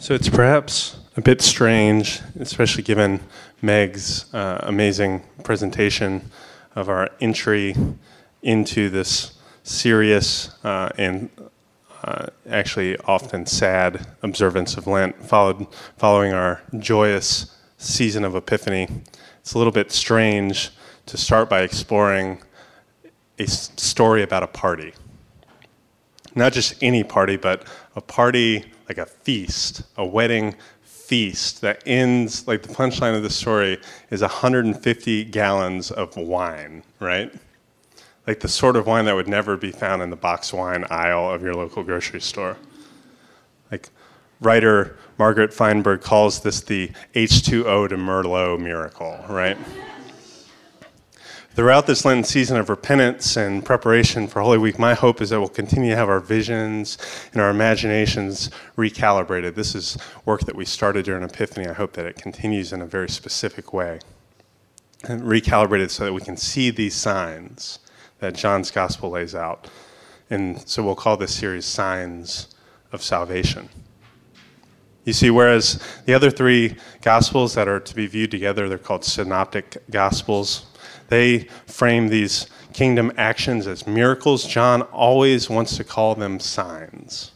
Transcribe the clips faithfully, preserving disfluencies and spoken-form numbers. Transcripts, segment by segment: So it's perhaps a bit strange, especially given Meg's uh, amazing presentation of our entry into this serious uh, and uh, actually often sad observance of Lent, followed following our joyous season of Epiphany. It's a little bit strange to start by exploring a s- story about a party. Not just any party, but a party like a feast, a wedding feast that ends, like the punchline of the story is one hundred fifty gallons of wine, right? Like the sort of wine that would never be found in the box wine aisle of your local grocery store. Like writer Margaret Feinberg calls this the H two O to Merlot miracle, right? Throughout this Lenten season of repentance and preparation for Holy Week, my hope is that we'll continue to have our visions and our imaginations recalibrated. This is work that we started during Epiphany. I hope that it continues in a very specific way. And recalibrated so that we can see these signs that John's Gospel lays out. And so we'll call this series Signs of Salvation. You see, whereas the other three Gospels that are to be viewed together, they're called Synoptic Gospels. They frame these kingdom actions as miracles. John always wants to call them signs.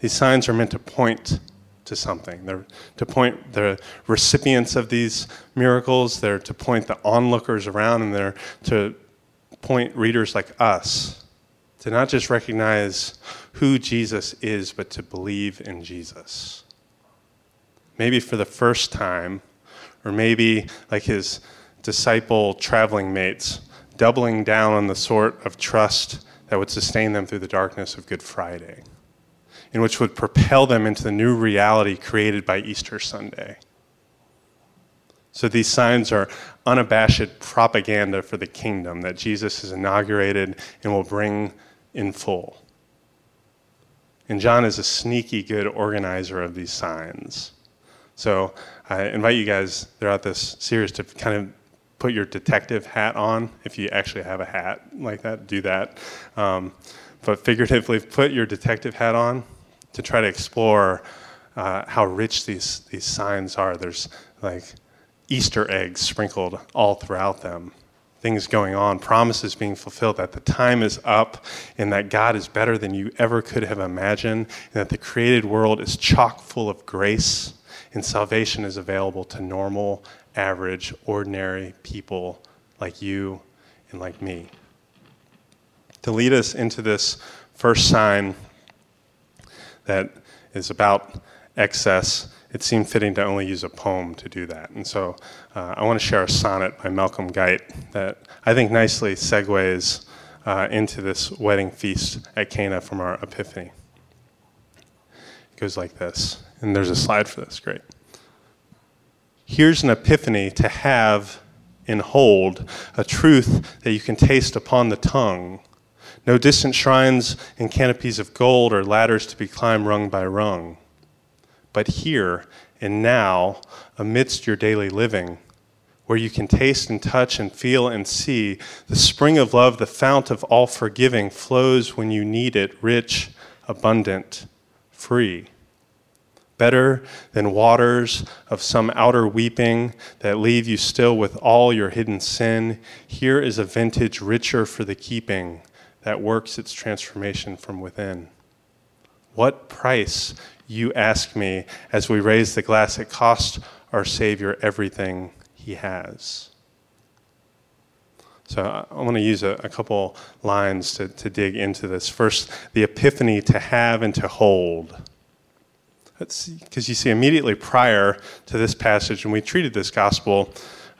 These signs are meant to point to something. They're to point the recipients of these miracles. They're to point the onlookers around, and they're to point readers like us to not just recognize who Jesus is, but to believe in Jesus. Maybe for the first time, or maybe like his disciple traveling mates, doubling down on the sort of trust that would sustain them through the darkness of Good Friday, and which would propel them into the new reality created by Easter Sunday. So these signs are unabashed propaganda for the kingdom that Jesus has inaugurated and will bring in full. And John is a sneaky good organizer of these signs. So I invite you guys throughout this series to kind of put your detective hat on. If you actually have a hat like that, do that. Um, but figuratively, put your detective hat on to try to explore uh, how rich these, these signs are. There's like Easter eggs sprinkled all throughout them, things going on, promises being fulfilled, that the time is up and that God is better than you ever could have imagined, and that the created world is chock full of grace, and salvation is available to normal, average, ordinary people like you and like me. To lead us into this first sign that is about excess, it seemed fitting to only use a poem to do that. And so uh, I want to share a sonnet by Malcolm Guyte that I think nicely segues uh, into this wedding feast at Cana from our Epiphany. It goes like this. And there's a slide for this, great. Here's an epiphany to have and hold, a truth that you can taste upon the tongue. No distant shrines and canopies of gold or ladders to be climbed rung by rung. But here and now, amidst your daily living, where you can taste and touch and feel and see, the spring of love, the fount of all forgiving, flows when you need it, rich, abundant, free. Better than waters of some outer weeping that leave you still with all your hidden sin, here is a vintage richer for the keeping that works its transformation from within. What price, you ask me, as we raise the glass, it cost our Savior everything he has. So I want to use a, a couple lines to, to dig into this. First, the epiphany to have and to hold. Because you see, immediately prior to this passage, when we treated this gospel,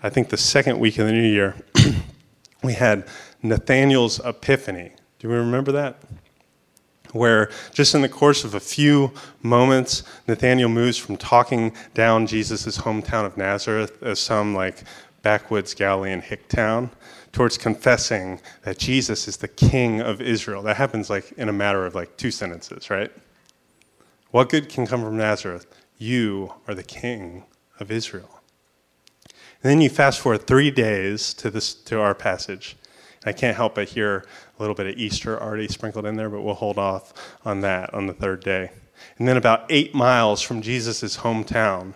I think the second week of the new year, we had Nathanael's epiphany. Do we remember that? Where just in the course of a few moments, Nathanael moves from talking down Jesus' hometown of Nazareth as some like backwoods Galilean hick town towards confessing that Jesus is the King of Israel. That happens like in a matter of like two sentences, right? What good can come from Nazareth? You are the King of Israel. And then you fast forward three days to this to our passage. And I can't help but hear a little bit of Easter already sprinkled in there, but we'll hold off on that on the third day. and then about eight miles from Jesus' hometown,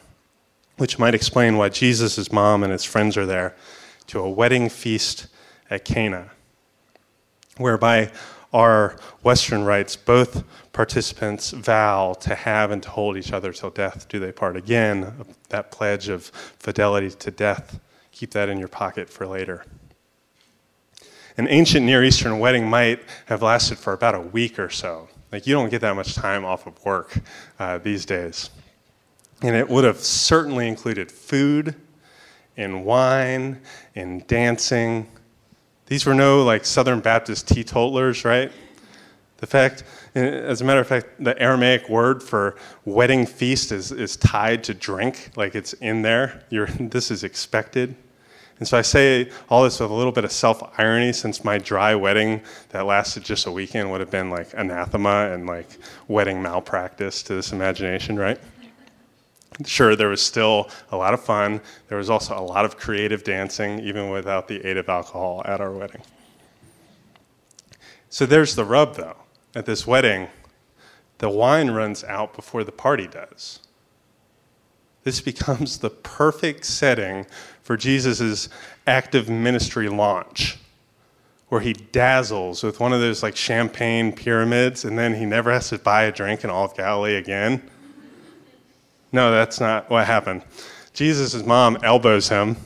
which might explain why Jesus' mom and his friends are there, to a wedding feast at Cana, whereby our Western rites, both participants vow to have and to hold each other till death do they part. Again, that pledge of fidelity to death, keep that in your pocket for later. An ancient Near Eastern wedding might have lasted for about a week or so. Like, you don't get that much time off of work uh, these days. And it would have certainly included food and wine and dancing. These were no, like, Southern Baptist teetotalers, right? The fact, as a matter of fact, the Aramaic word for wedding feast is, is tied to drink. Like, it's in there. You're, this is expected. And so I say all this with a little bit of self-irony, since my dry wedding that lasted just a weekend would have been like anathema and like wedding malpractice to this imagination, right? Sure, there was still a lot of fun. There was also a lot of creative dancing, even without the aid of alcohol at our wedding. So there's the rub, though. At this wedding, the wine runs out before the party does. This becomes the perfect setting for Jesus' active ministry launch, where he dazzles with one of those like champagne pyramids, and then he never has to buy a drink in all of Galilee again. No, that's not what happened. Jesus' mom elbows him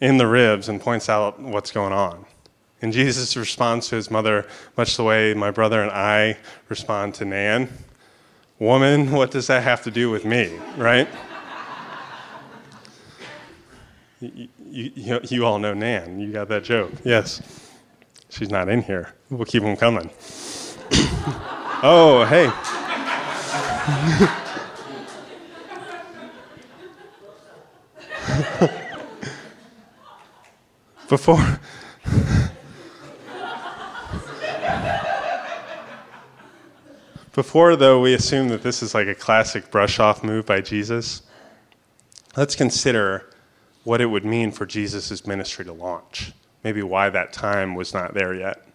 in the ribs and points out what's going on. And Jesus responds to his mother much the way my brother and I respond to Nan. Woman, what does that have to do with me, right? You, you, you all know Nan. You got that joke. Yes. She's not in here. We'll keep them coming. Oh, hey. Before... Before, though, we assume that this is like a classic brush-off move by Jesus, let's consider what it would mean for Jesus' ministry to launch. Maybe why that time was not there yet.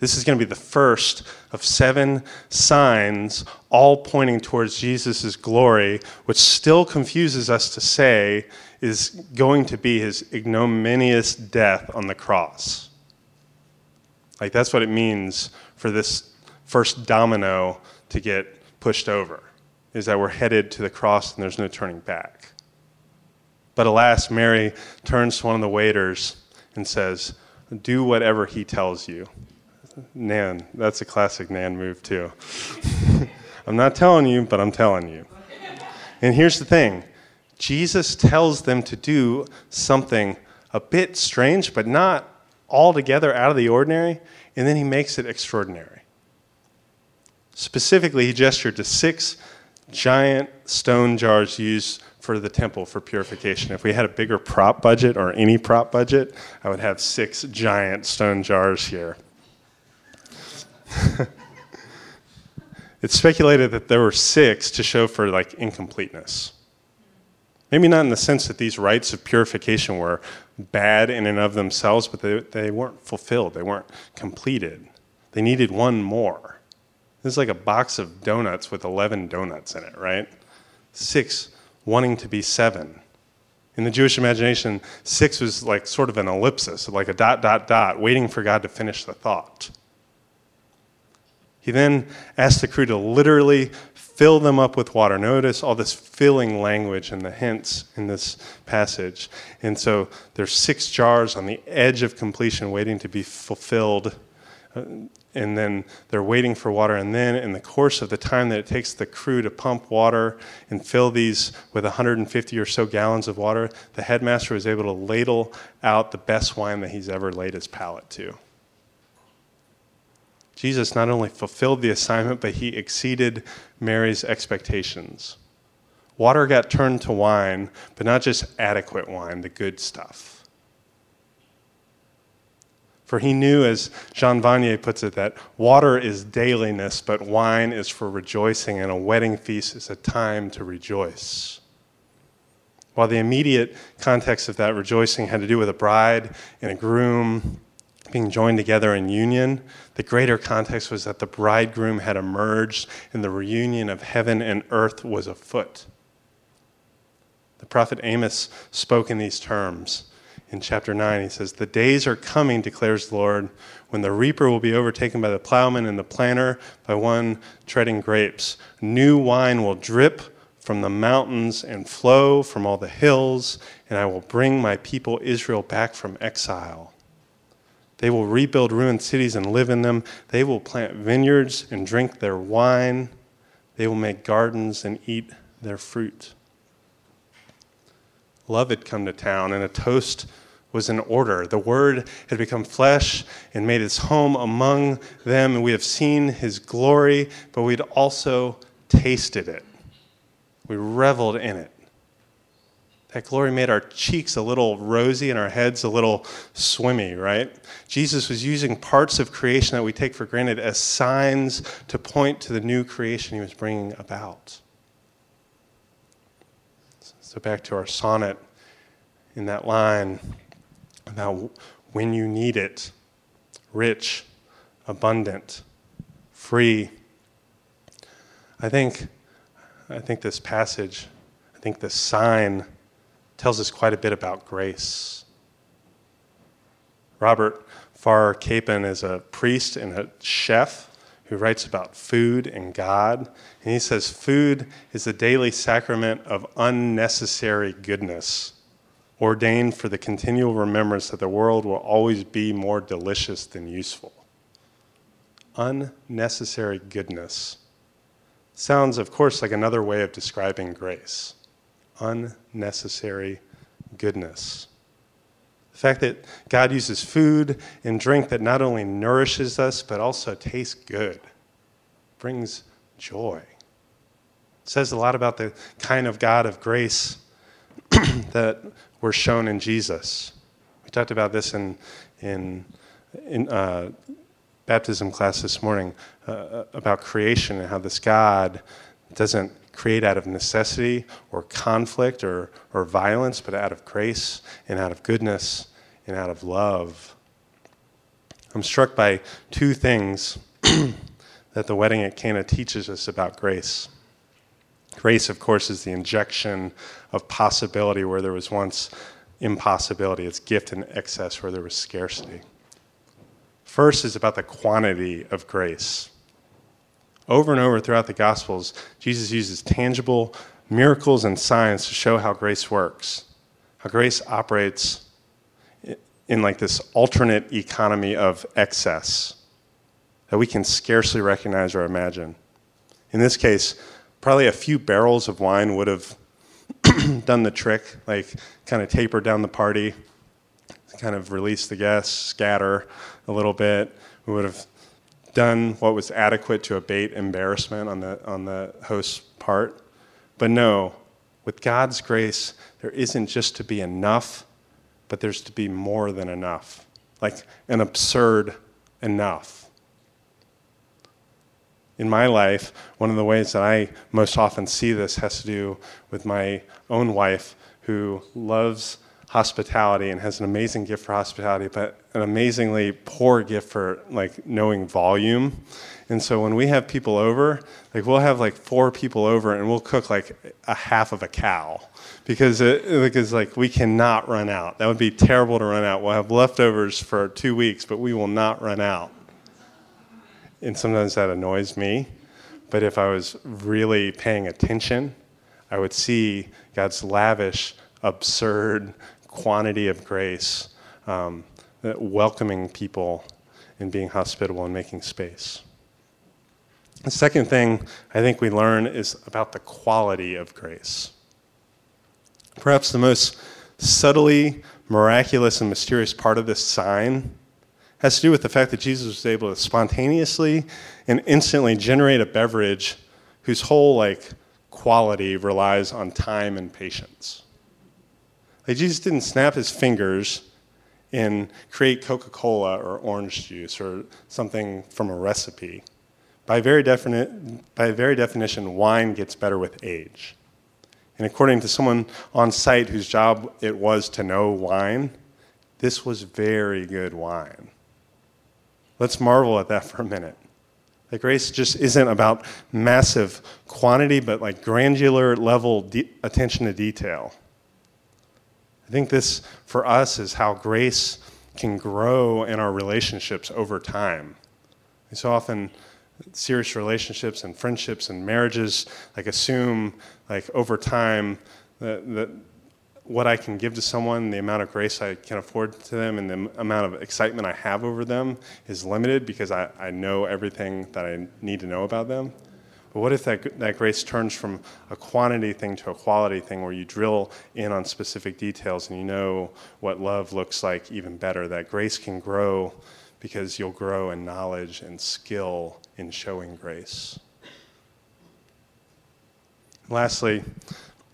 This is going to be the first of seven signs, all pointing towards Jesus' glory, which still confuses us to say is going to be his ignominious death on the cross. Like, that's what it means for this first domino to get pushed over, is that we're headed to the cross and there's no turning back. But alas, Mary turns to one of the waiters and says, do whatever he tells you. Nan, that's a classic Nan move too. I'm not telling you, but I'm telling you. And here's the thing. Jesus tells them to do something a bit strange, but not altogether out of the ordinary, and then he makes it extraordinary. Specifically, he gestured to six giant stone jars used for the temple for purification. If we had a bigger prop budget or any prop budget, I would have six giant stone jars here. It's speculated that there were six to show for like incompleteness. Maybe not in the sense that these rites of purification were bad in and of themselves, but they, they weren't fulfilled. They weren't completed. They needed one more. This is like a box of donuts with eleven donuts in it, right? Six wanting to be seven. In the Jewish imagination, six was like sort of an ellipsis, like a dot, dot, dot, waiting for God to finish the thought. He then asked the crew to literally fill them up with water. Notice all this filling language and the hints in this passage. And so there's six jars on the edge of completion waiting to be fulfilled. And then they're waiting for water. And then in the course of the time that it takes the crew to pump water and fill these with one hundred fifty or so gallons of water, the headmaster was able to ladle out the best wine that he's ever laid his palate to. Jesus not only fulfilled the assignment, but he exceeded Mary's expectations. Water got turned to wine, but not just adequate wine, the good stuff. For he knew, as Jean Vanier puts it, that water is dailiness, but wine is for rejoicing, and a wedding feast is a time to rejoice. While the immediate context of that rejoicing had to do with a bride and a groom, being joined together in union. The greater context was that the bridegroom had emerged and the reunion of heaven and earth was afoot. The prophet Amos spoke in these terms. In chapter nine, he says, "The days are coming, declares the Lord, when the reaper will be overtaken by the plowman and the planter by one treading grapes. New wine will drip from the mountains and flow from all the hills, and I will bring my people Israel back from exile. They will rebuild ruined cities and live in them. They will plant vineyards and drink their wine. They will make gardens and eat their fruit." Love had come to town, and a toast was in order. The Word had become flesh and made its home among them, and we have seen his glory, but we'd also tasted it. We reveled in it. That glory made our cheeks a little rosy and our heads a little swimmy, right? Jesus was using parts of creation that we take for granted as signs to point to the new creation he was bringing about. So back to our sonnet, in that line about when you need it, rich, abundant, free. I think, I think this passage, I think this sign tells us quite a bit about grace. Robert Farrar Capon is a priest and a chef who writes about food and God. And he says, food is the daily sacrament of unnecessary goodness, ordained for the continual remembrance that the world will always be more delicious than useful. Unnecessary goodness. Sounds, of course, like another way of describing grace. Unnecessary goodness. The fact that God uses food and drink that not only nourishes us, but also tastes good, brings joy. It says a lot about the kind of God of grace that we're shown in Jesus. We talked about this in in, in uh, baptism class this morning, uh, about creation and how this God doesn't create out of necessity or conflict or, or violence, but out of grace and out of goodness and out of love. I'm struck by two things that the wedding at Cana teaches us about grace. Grace, of course, is the injection of possibility where there was once impossibility. It's gift in excess where there was scarcity. First is about the quantity of grace. Over and over throughout the Gospels, Jesus uses tangible miracles and signs to show how grace works, how grace operates in like this alternate economy of excess that we can scarcely recognize or imagine. In this case, probably a few barrels of wine would have done the trick, like kind of taper down the party, kind of release the guests, scatter a little bit. We would have done what was adequate to abate embarrassment on the on the host's part. But no, with God's grace, there isn't just to be enough, but there's to be more than enough, like an absurd enough. In my life, one of the ways that I most often see this has to do with my own wife, who loves hospitality and has an amazing gift for hospitality, but an amazingly poor gift for like knowing volume. And so when we have people over, like we'll have like four people over and we'll cook like a half of a cow because it, because like we cannot run out. That would be terrible to run out. We'll have leftovers for two weeks, but we will not run out. And sometimes that annoys me. But if I was really paying attention, I would see God's lavish, absurd quantity of grace, um, welcoming people and being hospitable and making space. The second thing I think we learn is about the quality of grace. Perhaps the most subtly miraculous and mysterious part of this sign has to do with the fact that Jesus was able to spontaneously and instantly generate a beverage whose whole like quality relies on time and patience. Like Jesus didn't snap his fingers and create Coca-Cola or orange juice or something from a recipe. By very, defini- by very definition, wine gets better with age. And according to someone on site whose job it was to know wine, this was very good wine. Let's marvel at that for a minute. That grace just isn't about massive quantity, but like granular level de- attention to detail. I think this, for us, is how grace can grow in our relationships over time. And so often, serious relationships and friendships and marriages like assume like over time that, that what I can give to someone, the amount of grace I can afford to them, and the amount of excitement I have over them is limited because I, I know everything that I need to know about them. But what if that, that grace turns from a quantity thing to a quality thing where you drill in on specific details and you know what love looks like even better? That grace can grow because you'll grow in knowledge and skill in showing grace. And lastly,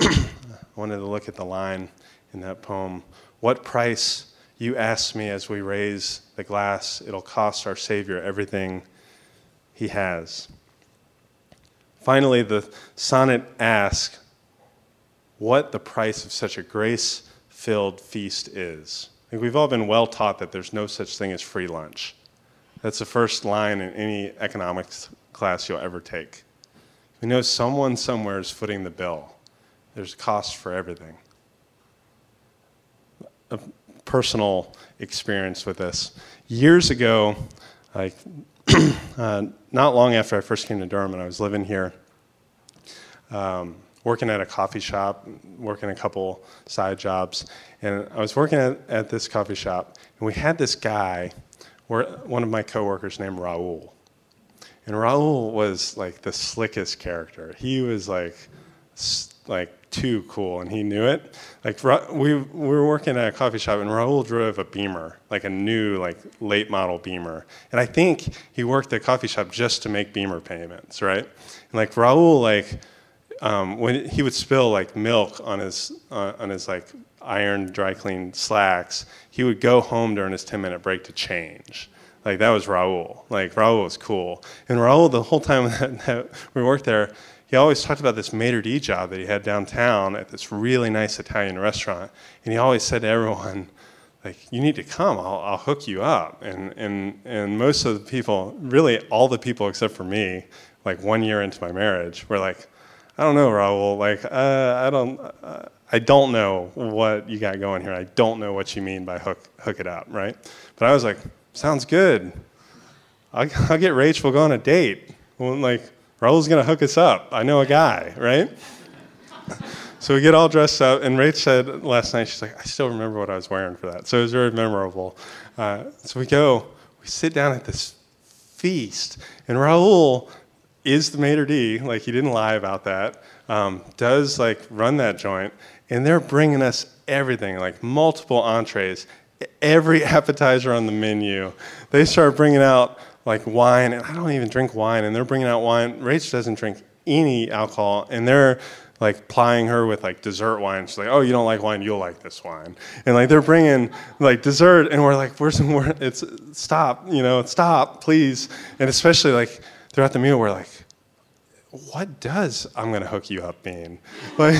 I wanted to look at the line in that poem, "What price you ask me as we raise the glass, it'll cost our Savior everything he has." Finally, the sonnet asks what the price of such a grace-filled feast is. I think we've all been well taught that there's no such thing as free lunch. That's the first line in any economics class you'll ever take. We know someone somewhere is footing the bill. There's a cost for everything. A personal experience with this. Years ago, I, uh, not long after I first came to Durham and I was living here, um, working at a coffee shop, working a couple side jobs, and I was working at, at this coffee shop, and we had this guy, one of my coworkers named Raul, and Raul was like the slickest character. He was like, like too cool, and he knew it. Like we, we were working at a coffee shop, and Raul drove a Beamer, like a new like late model Beamer, and I think he worked at a coffee shop just to make Beamer payments, right? And like Raul, like. Um, when he would spill like milk on his uh, on his like iron dry clean slacks, he would go home during his ten minute break to change. Like that was Raul. Like Raul was cool. And Raul, the whole time that, that we worked there, he always talked about this maitre d' job that he had downtown at this really nice Italian restaurant. And he always said to everyone, like, you need to come, I'll, I'll hook you up. And and and most of the people, really all the people except for me, like one year into my marriage, were like, I don't know, Raul, like, uh, I don't uh, I don't know what you got going here. I don't know what you mean by hook hook it up, right? But I was like, sounds good. I'll, I'll get Rach, we'll go on a date. Well, like, Raul's going to hook us up. I know a guy, right? So we get all dressed up, and Rach said last night, she's like, I still remember what I was wearing for that. So it was very memorable. Uh, so we go, we sit down at this feast, and Raul is the maitre d', like he didn't lie about that, um, does like run that joint, and they're bringing us everything, like multiple entrees, every appetizer on the menu. They start bringing out like wine, and I don't even drink wine, and they're bringing out wine. Rach doesn't drink any alcohol, and they're like plying her with like dessert wine. She's like, oh, you don't like wine, you'll like this wine. And like they're bringing like dessert, and we're like, where's the, it's stop, you know, stop, please. And especially like, throughout the meal, we're like, what does I'm going to hook you up mean? Like,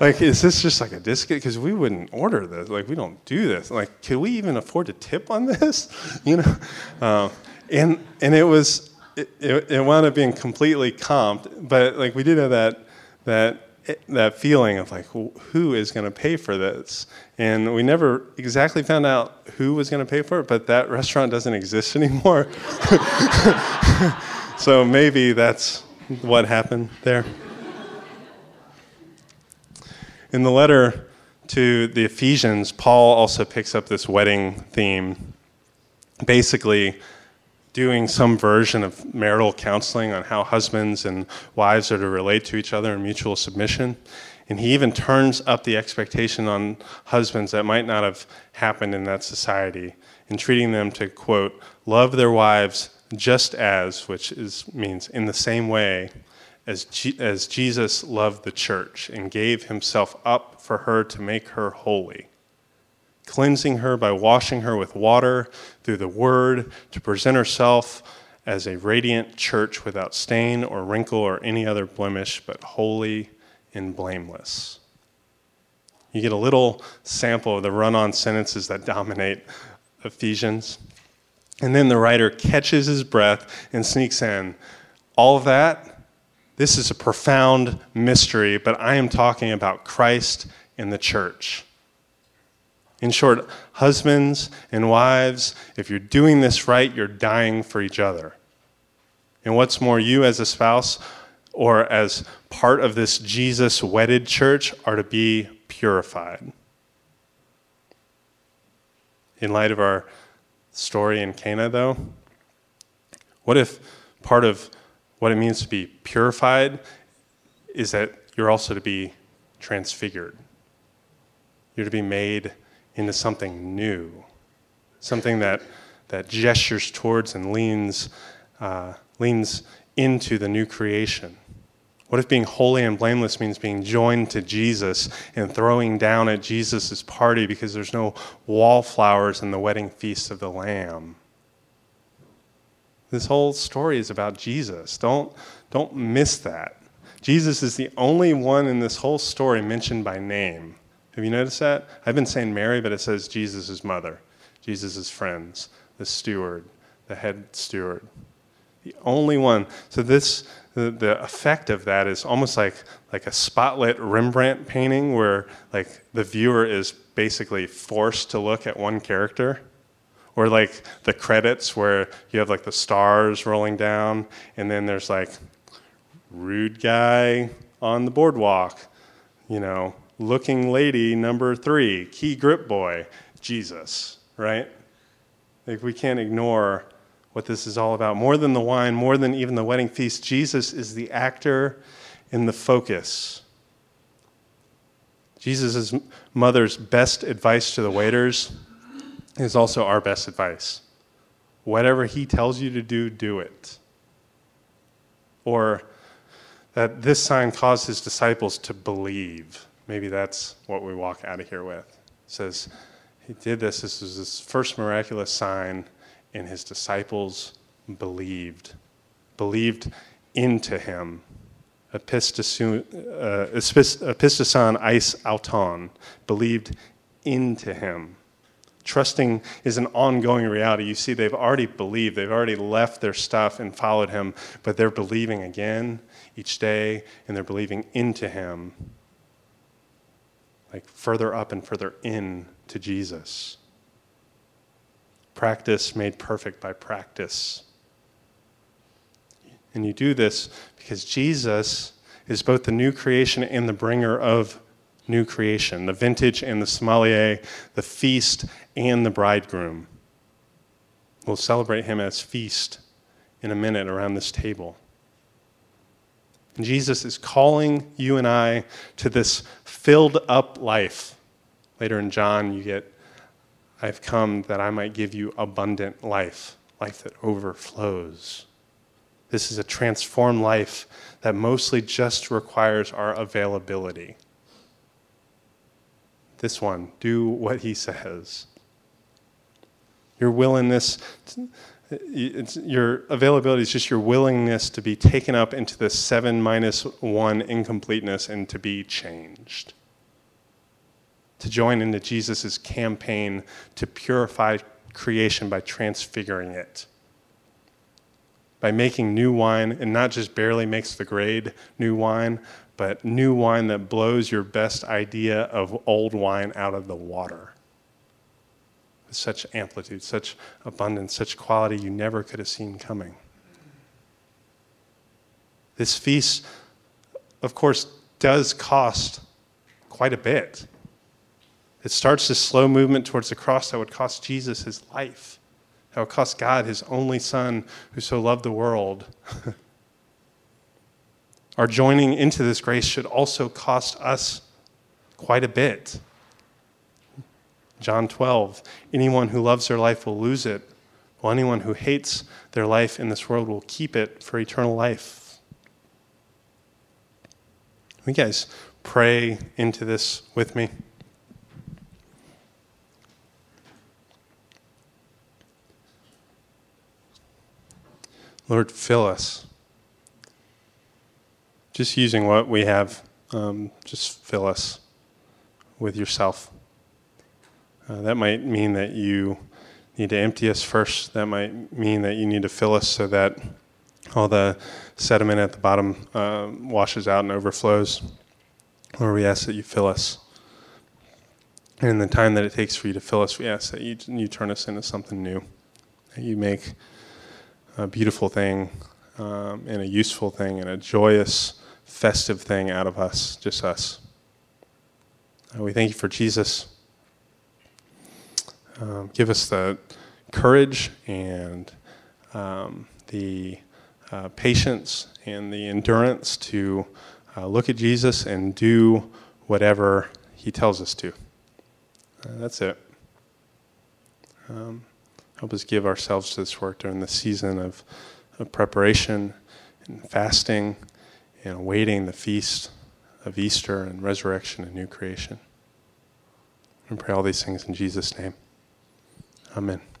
like is this just like a discount? Because we wouldn't order this. Like, we don't do this. Like, could we even afford to tip on this? You know? Um, and and it was, it, it, it wound up being completely comped. But, like, we did have that that that feeling of, like, who is going to pay for this? And we never exactly found out who was going to pay for it, but that restaurant doesn't exist anymore. So maybe that's what happened there. In the letter to the Ephesians, Paul also picks up this wedding theme, basically doing some version of marital counseling on how husbands and wives are to relate to each other in mutual submission. And he even turns up the expectation on husbands that might not have happened in that society, entreating them to, quote, love their wives just as, which is means in the same way as G- as Jesus loved the church and gave himself up for her to make her holy, cleansing her by washing her with water through the word to present herself as a radiant church without stain or wrinkle or any other blemish, but holy and blameless. You get a little sample of the run-on sentences that dominate Ephesians. And then the writer catches his breath and sneaks in. All of that, this is a profound mystery, but I am talking about Christ and the church. In short, husbands and wives, if you're doing this right, you're dying for each other. And what's more, you as a spouse or as part of this Jesus-wedded church are to be purified. In light of our story in Cana, though, what if part of what it means to be purified is that you're also to be transfigured? You're to be made into something new, something that that gestures towards and leans uh, leans into the new creation. What if being holy and blameless means being joined to Jesus and throwing down at Jesus' party because there's no wallflowers in the wedding feast of the Lamb? This whole story is about Jesus. Don't, don't miss that. Jesus is the only one in this whole story mentioned by name. Have you noticed that? I've been saying Mary, but it says Jesus' mother, Jesus' friends, the steward, the head steward. The only one. So this, the, the effect of that is almost like, like a spotlit Rembrandt painting where like the viewer is basically forced to look at one character. Or like the credits where you have like the stars rolling down and then there's like rude guy on the boardwalk, you know, looking lady number three, key grip boy, Jesus, right? Like we can't ignore what this is all about. More than the wine, more than even the wedding feast, Jesus is the actor in the focus. Jesus' mother's best advice to the waiters is also our best advice. Whatever he tells you to do, do it. Or that this sign caused his disciples to believe. Maybe that's what we walk out of here with. It says, he did this. This was his first miraculous sign, and his disciples believed. Believed into him. Epistosan eis auton. Believed into him. Trusting is an ongoing reality. You see, they've already believed. They've already left their stuff and followed him, but they're believing again each day, and they're believing into him. Like further up and further in to Jesus. Practice made perfect by practice. And you do this because Jesus is both the new creation and the bringer of new creation, the vintage and the sommelier, the feast and the bridegroom. We'll celebrate him as feast in a minute around this table. And Jesus is calling you and I to this filled up life. Later in John, you get, I've come that I might give you abundant life, life that overflows. This is a transformed life that mostly just requires our availability. This one, do what he says. Your willingness, it's, your availability is just your willingness to be taken up into this seven minus one incompleteness and to be changed. To join into Jesus' campaign to purify creation by transfiguring it. By making new wine, and not just barely makes the grade new wine, but new wine that blows your best idea of old wine out of the water. With such amplitude, such abundance, such quality you never could have seen coming. This feast, of course, does cost quite a bit. It starts this slow movement towards the cross that would cost Jesus his life. That would cost God his only son who so loved the world. Our joining into this grace should also cost us quite a bit. John twelve, anyone who loves their life will lose it, while anyone who hates their life in this world will keep it for eternal life. Will you guys pray into this with me? Lord, fill us. Just using what we have, um, just fill us with yourself. Uh, that might mean that you need to empty us first. That might mean that you need to fill us so that all the sediment at the bottom uh, washes out and overflows. Lord, we ask that you fill us. And in the time that it takes for you to fill us, we ask that you, you turn us into something new, that you make a beautiful thing um, and a useful thing and a joyous, festive thing out of us, just us. Uh, we thank you for Jesus. Um, give us the courage and um, the uh, patience and the endurance to uh, look at Jesus and do whatever he tells us to. Uh, that's it. Um, help us give ourselves to this work during the season of, of preparation and fasting and awaiting the feast of Easter and resurrection and new creation. And pray all these things in Jesus' name. Amen.